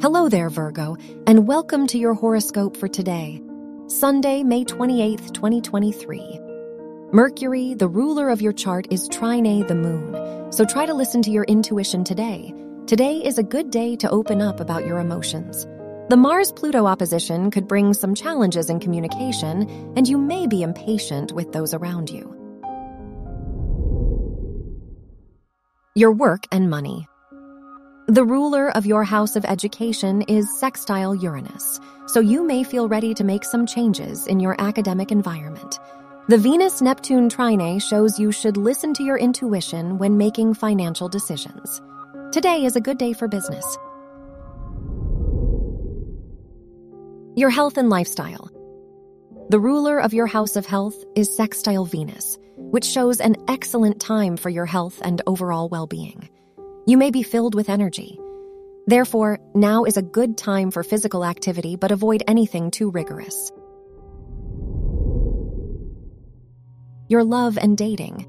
Hello there, Virgo, and welcome to your horoscope for today, Sunday, May 28th, 2023. Mercury, the ruler of your chart, is trine the moon, so try to listen to your intuition today. Today is a good day to open up about your emotions. The Mars-Pluto opposition could bring some challenges in communication, and you may be impatient with those around you. Your work and money. The ruler of your house of education is sextile Uranus, so you may feel ready to make some changes in your academic environment. The Venus-Neptune trine shows you should listen to your intuition when making financial decisions. Today is a good day for business. Your health and lifestyle. The ruler of your house of health is sextile Venus, which shows an excellent time for your health and overall well-being. You may be filled with energy. Therefore, now is a good time for physical activity, but avoid anything too rigorous. Your love and dating.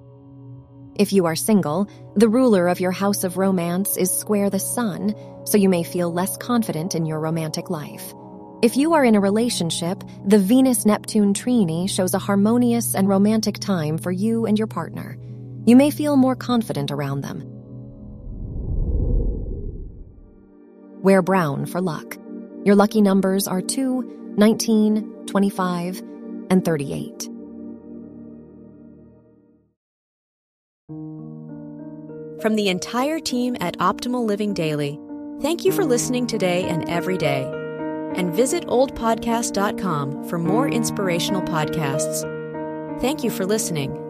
If you are single, the ruler of your house of romance is square the sun, so you may feel less confident in your romantic life. If you are in a relationship, the Venus-Neptune trine shows a harmonious and romantic time for you and your partner. You may feel more confident around them. Wear brown for luck. Your lucky numbers are 2, 19, 25, and 38. From the entire team at Optimal Living Daily, thank you for listening today and every day. And visit oldpodcast.com for more inspirational podcasts. Thank you for listening.